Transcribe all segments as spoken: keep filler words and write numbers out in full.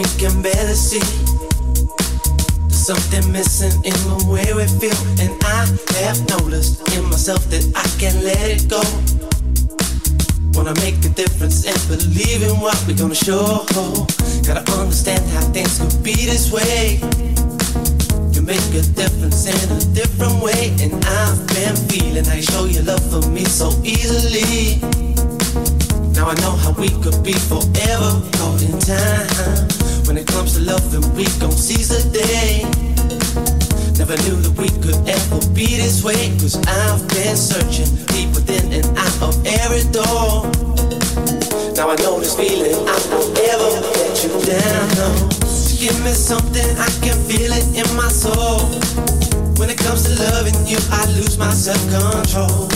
we can barely see. There's something missing in the way we feel, and I have noticed in myself that I can't let it go. Wanna make a difference and believe in what we're gonna show. Gotta understand how things could be this way. You make a difference in a different way, and I've been feeling how you show your love for me so easily. Now I know how we could be forever caught in time. When it comes to love, then we gon' seize the day. Never knew that we could ever be this way, cause I've been searching deep within and out of every door. Now I know this feeling, I won't ever let you down, no. So give me something, I can feel it in my soul. When it comes to loving you, I lose my self-control.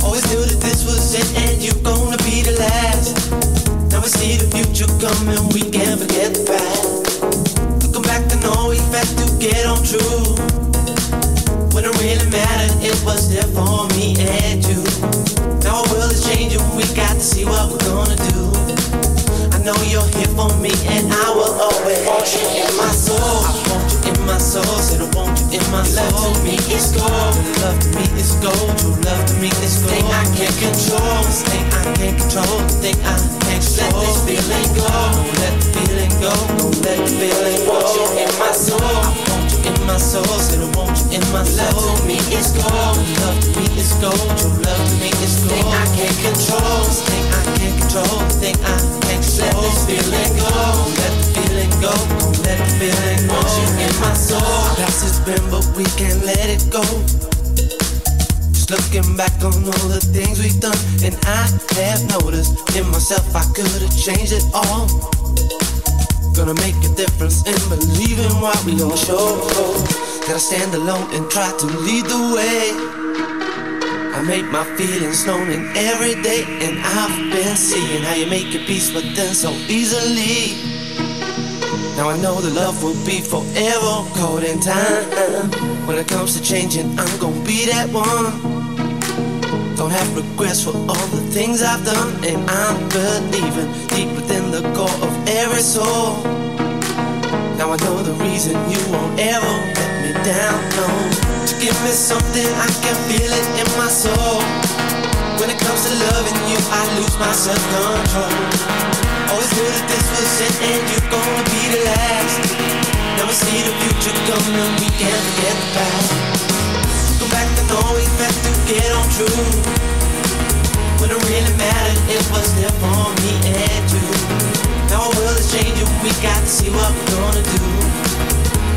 Always knew that this was it and you're gonna be the last. Now we see the future coming, we can't forget the past. Back to know we had to get on true. When it really mattered, it was there for me and you. Now our world is changing, we got to see what we're gonna do. I know you're here for me and I will always want you in my soul. I want you in my soul, said I want you in my soul. Love to me is gold, love to me is gold. True love to me is gold. Thing I can't control, this thing I can't control, this thing I can't control. Let this feeling go, don't let the feeling go, don't let the feeling go. I want you in my soul, I want you in my soul, said I want you in my soul. Love to me is gold, love to me is gold. True love to me is gold. Thing I can't control, this thing I can't control, this thing I can't control. Let this feeling go, let the feeling go, let the feeling go. Want you in my soul. Past has been, but we can't let it go. Just looking back on all the things we've done, and I have noticed in myself I could've changed it all. Gonna make a difference in believing what we all show. Gotta stand alone and try to lead the way. I made my feelings known in every day, and I've been seeing how you make your peace with them so easily. Now I know the love will be forever caught in time. When it comes to changing, I'm gonna be that one. Don't have regrets for all the things I've done, and I'm believing deep within the core of every soul. Now I know the reason you won't ever let me down, no. To give me something, I can feel it in my soul. When it comes to loving you, I lose my self-control. Always knew that this was it and you're gonna be the last. Now we see the future coming, we can't forget the past. Go back to knowing that to get on true. When it really mattered, it was there for me and you. Now our world is changing, we got to see what we're gonna do.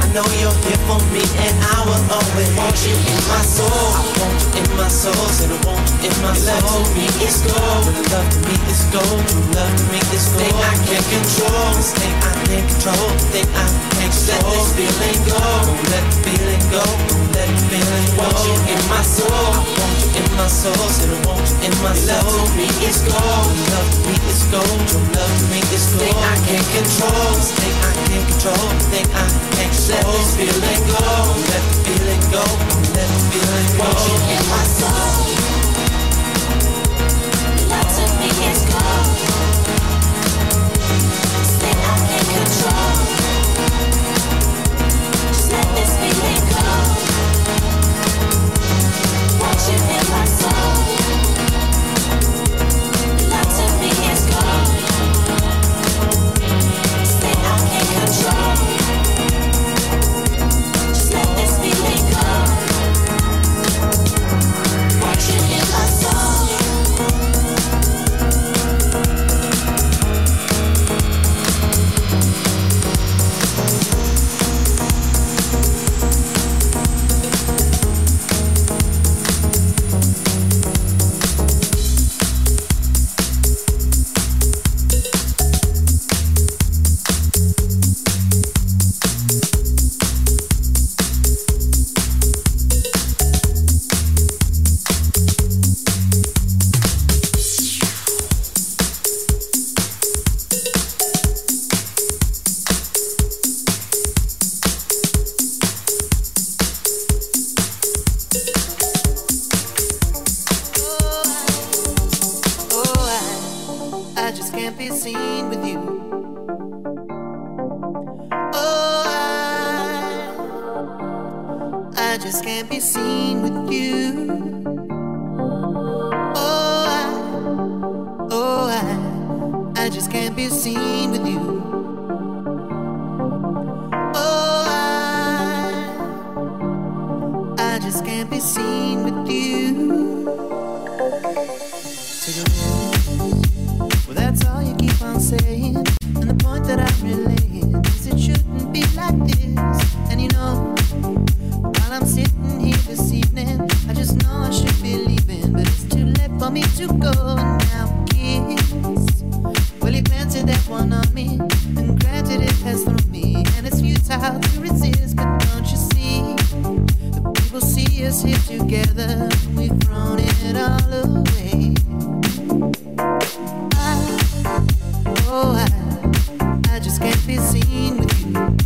I know you're here for me and I will always want you in my soul. I want you in my soul, said I want you in my soul. Love to me is gold, when love to me is gold. True love to me is gold. Thing I can't control, this thing I can't control, thing I can't control. Let this feeling go, don't let the feeling go, don't let the feeling go. Want you in my soul, I want you in my soul, said I want you in my soul. Love to me is gold, love to me is gold. True love to me is gold. Thing I can't control, this thing I can't control, thing I can't control. Let this feeling go, let the feeling go, let the feeling go. Want you in my soul. Love to me is gold. This thing I can't control. Just let this feeling go. Want you in my soul. Love to me is gold. This thing I can't control. Let this be. I just can't be seen with you. Oh, I, oh, I, I just can't be seen with you. Oh, I, I just can't be seen with you. To your room. Well, that's all you keep on saying, and the point that I'm relaying is it shouldn't be like this. And you know, while I'm sitting here this evening, I just know I should be leaving, but it's too late for me to go now. Kiss, well, you planted that one on me, and granted it has thrown me, and it's futile to resist. But don't you see, the people see us here together, and we've thrown it all away. I, oh, I, I just can't be seen with you.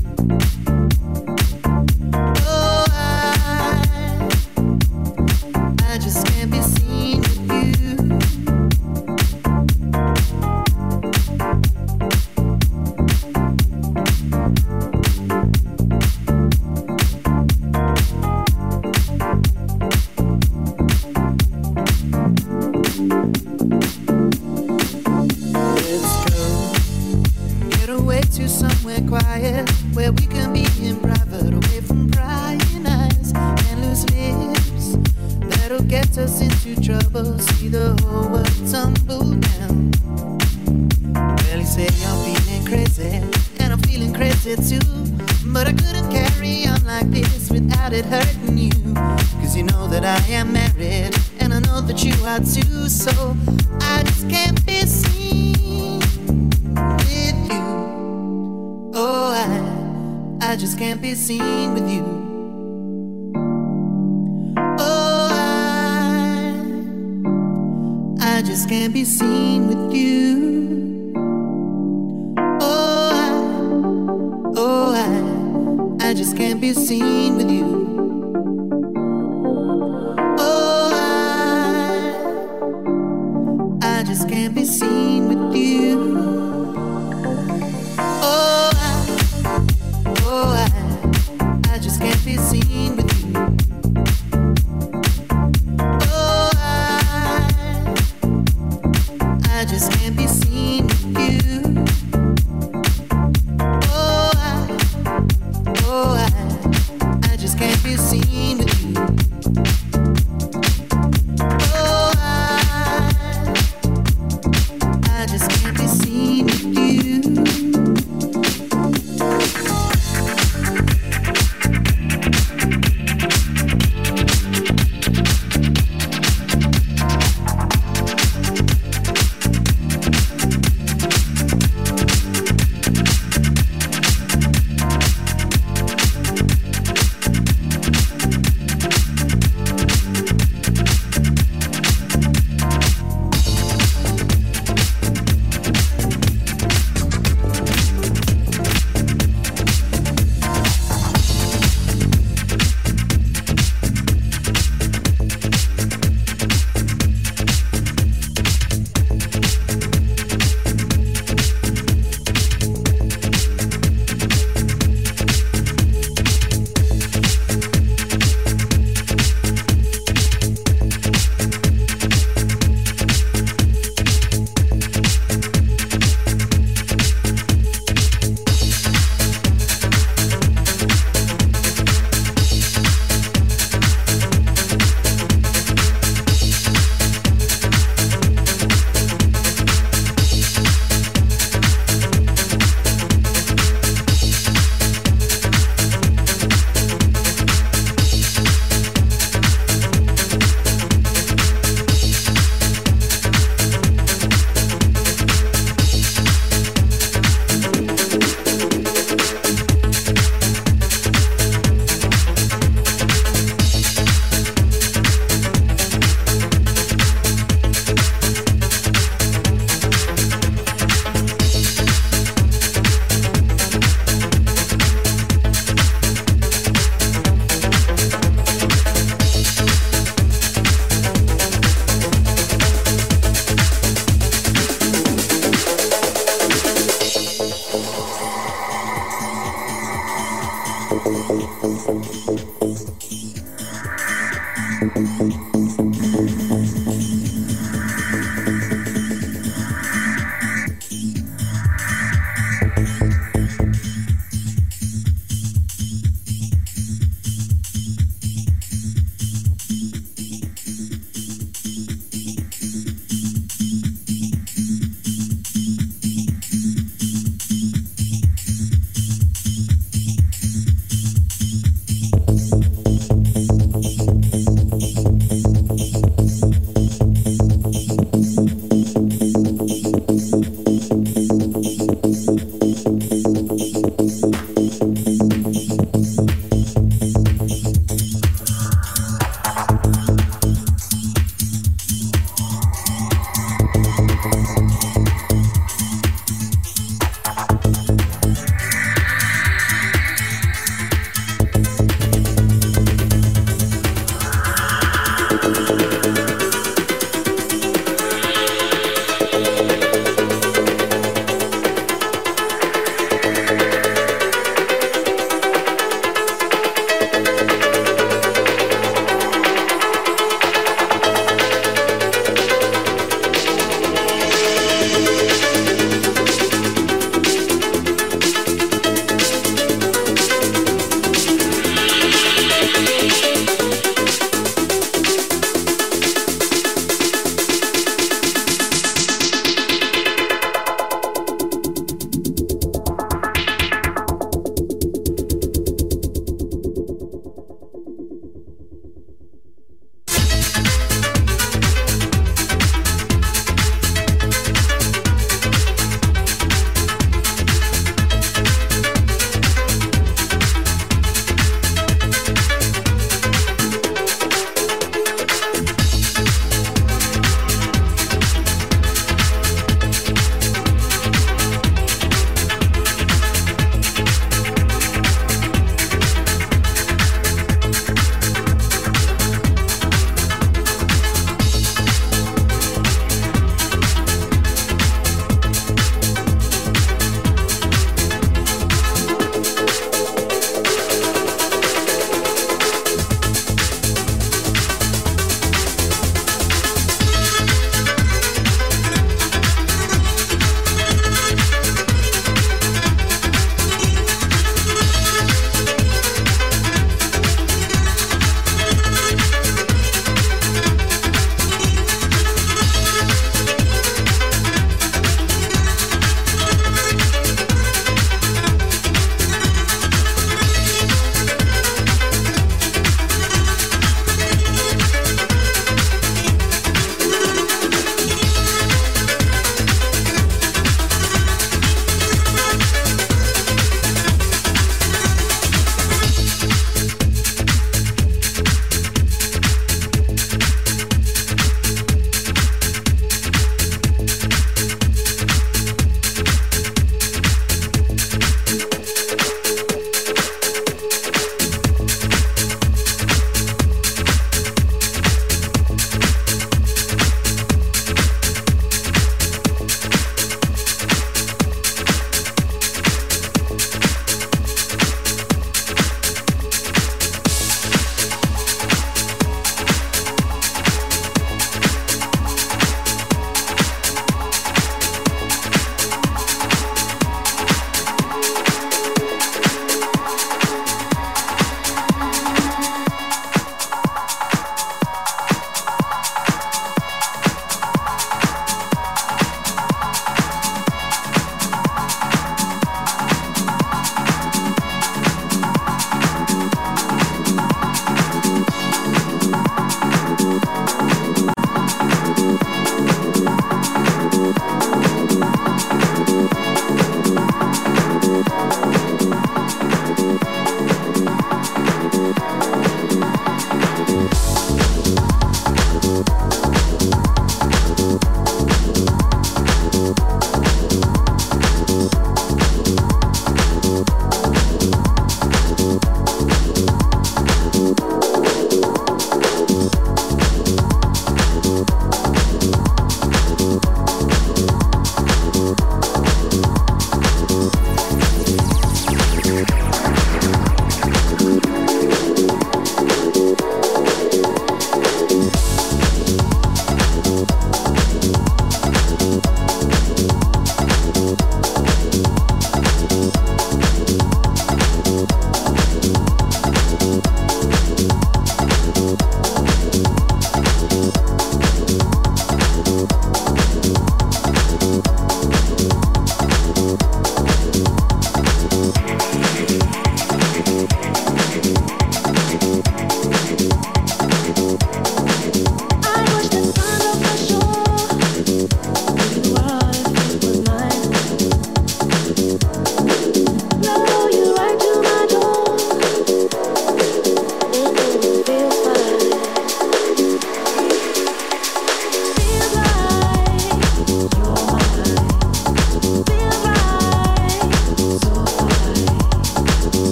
We'll be right back.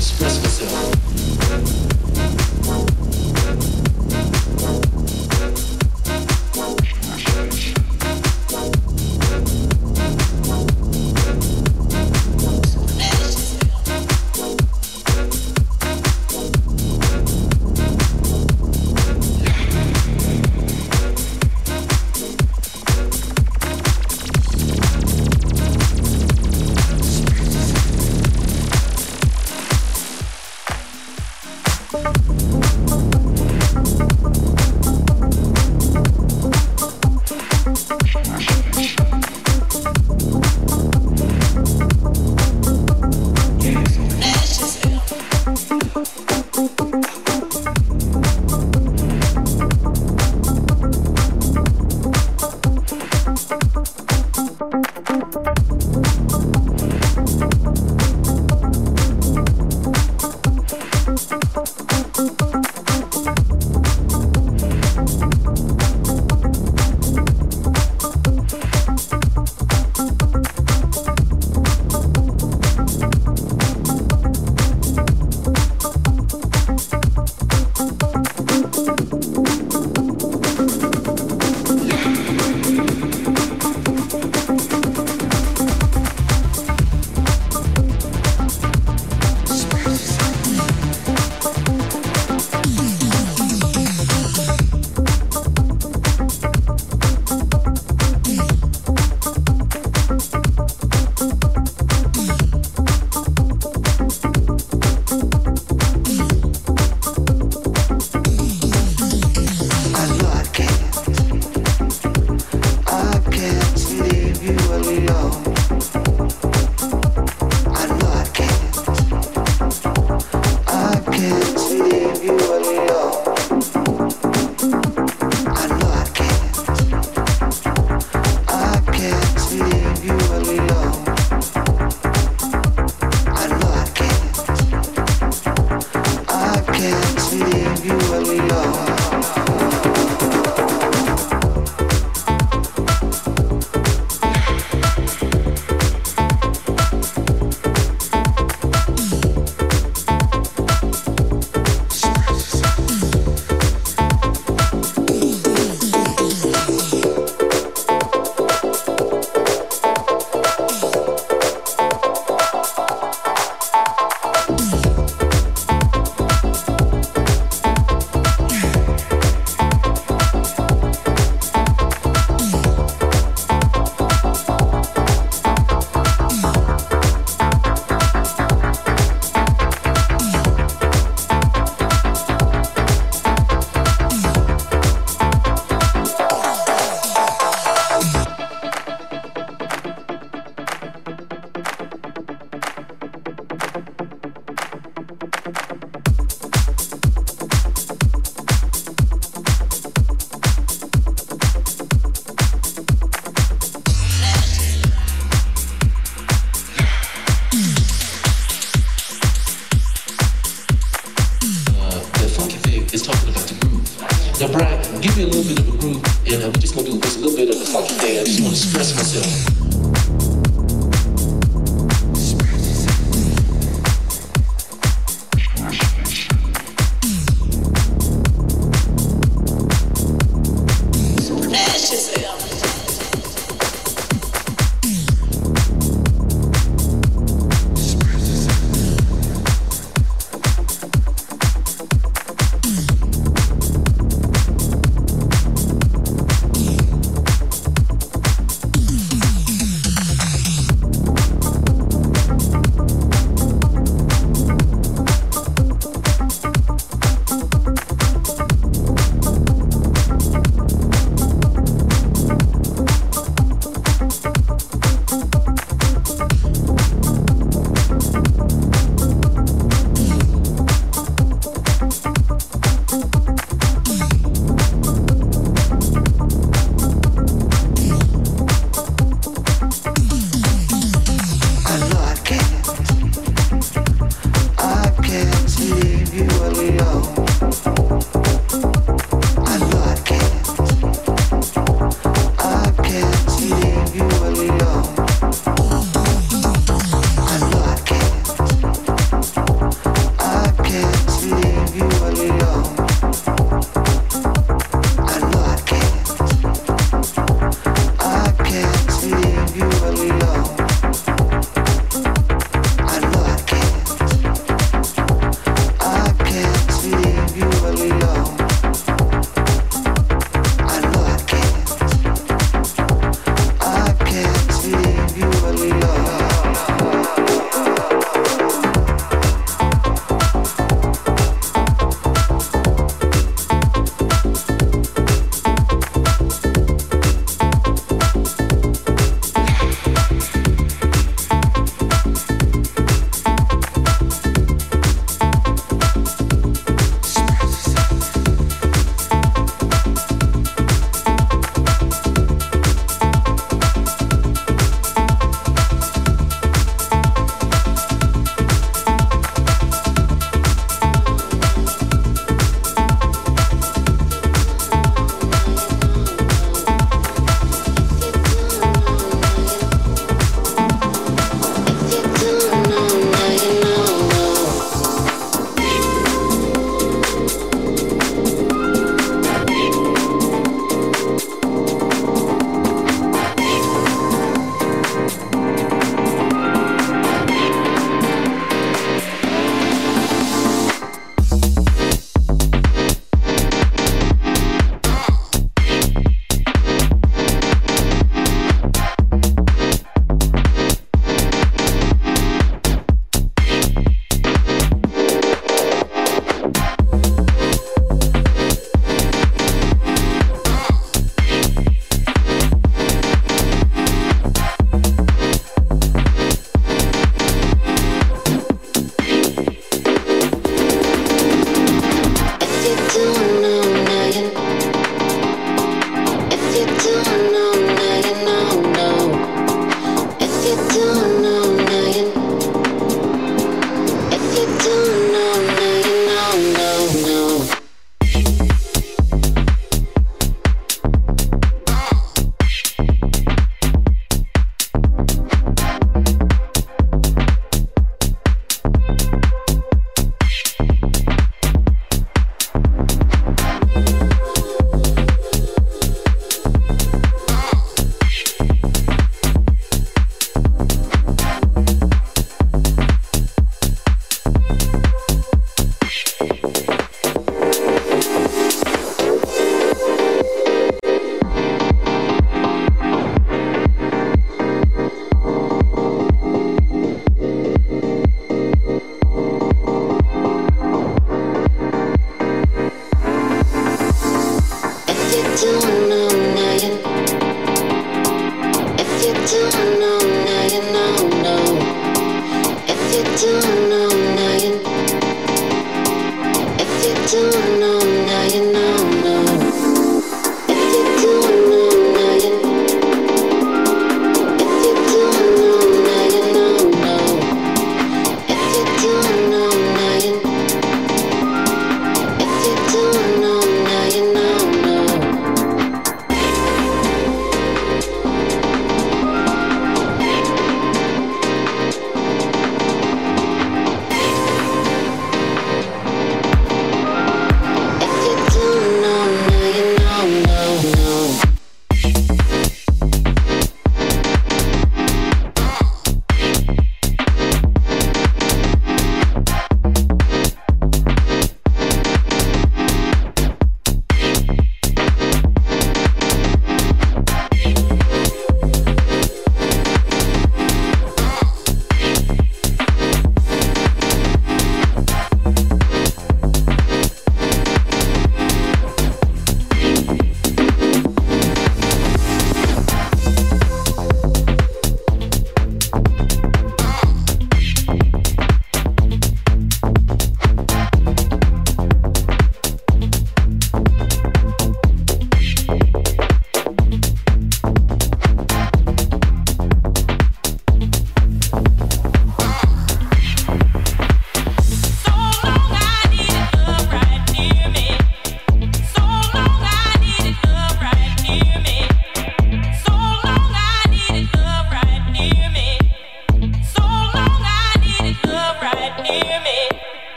express myself.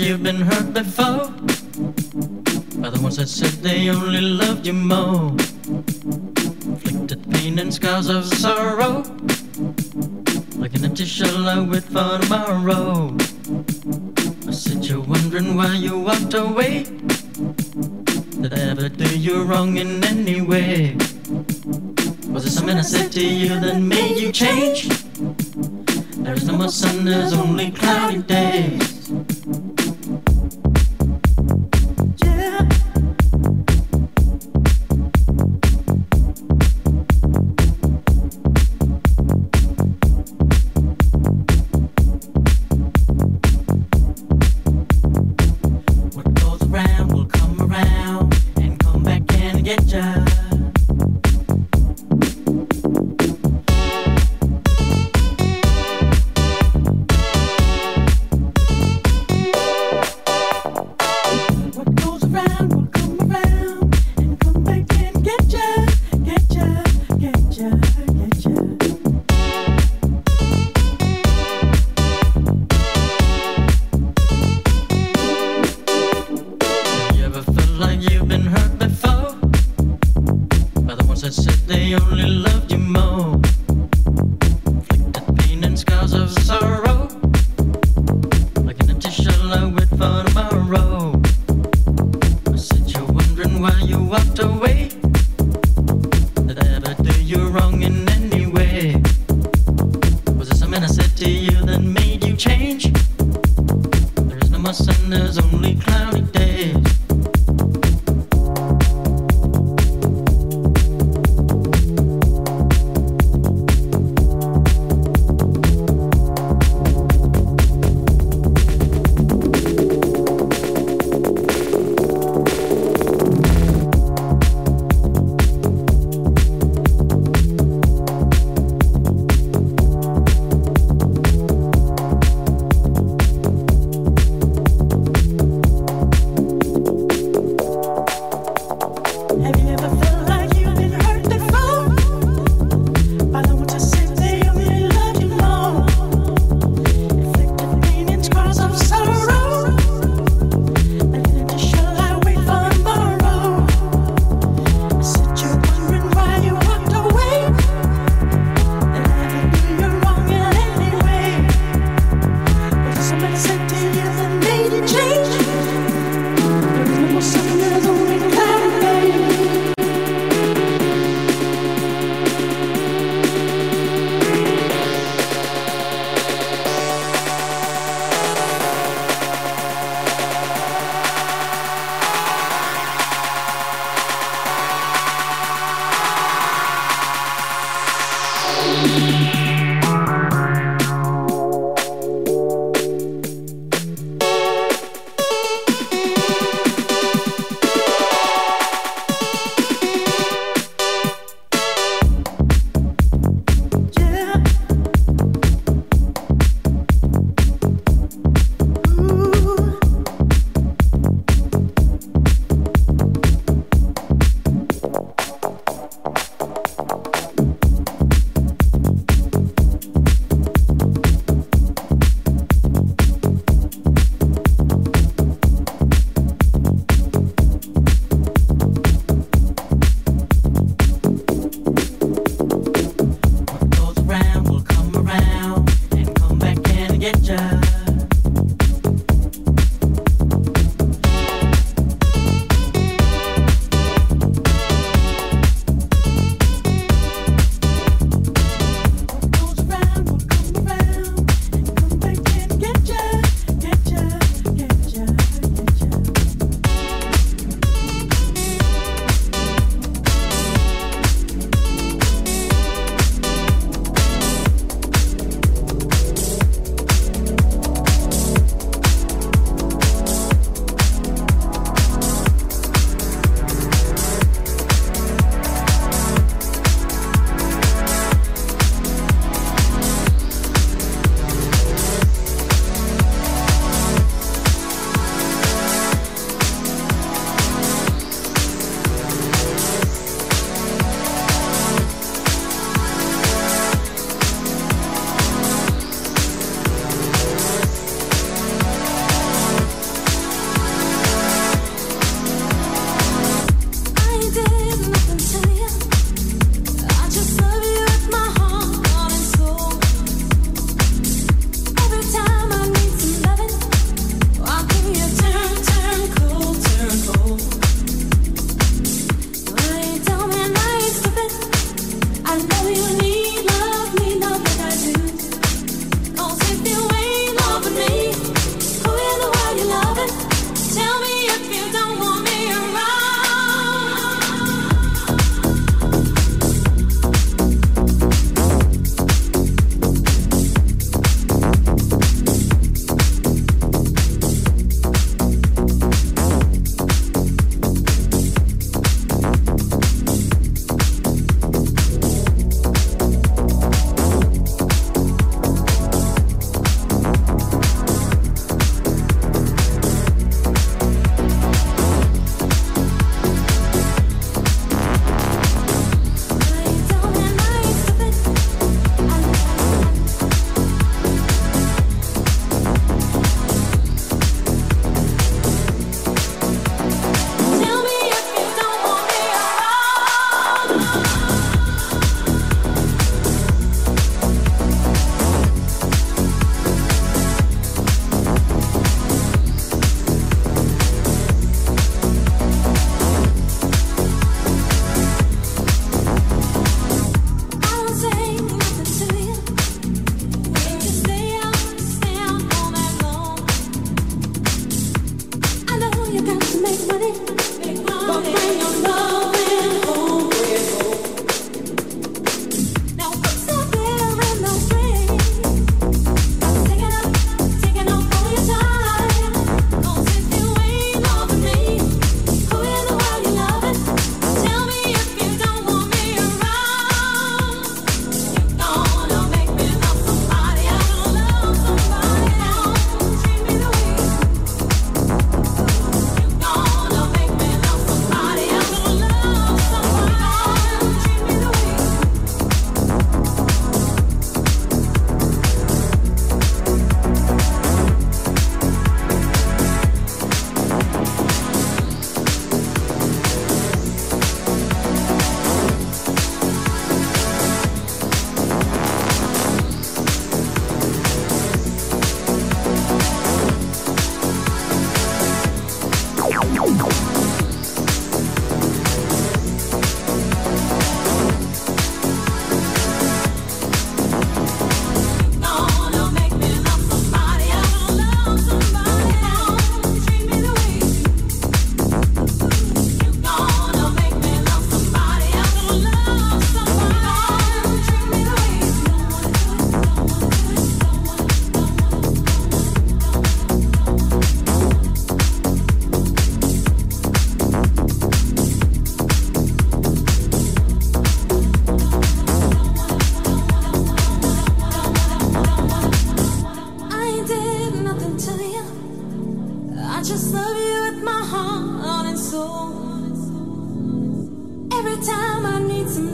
you've been hurt before by the ones that said they only loved you more. Inflicted pain and scars of sorrow, like an empty shell I wait for tomorrow. I said you're wondering why you walked away. Did I ever do you wrong in any way? Was there something I said to you that made you change? There is no more sun, there's only cloudy days.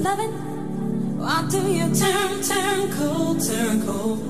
loving? Why do you turn, turn cold, turn cold?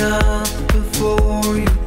up before you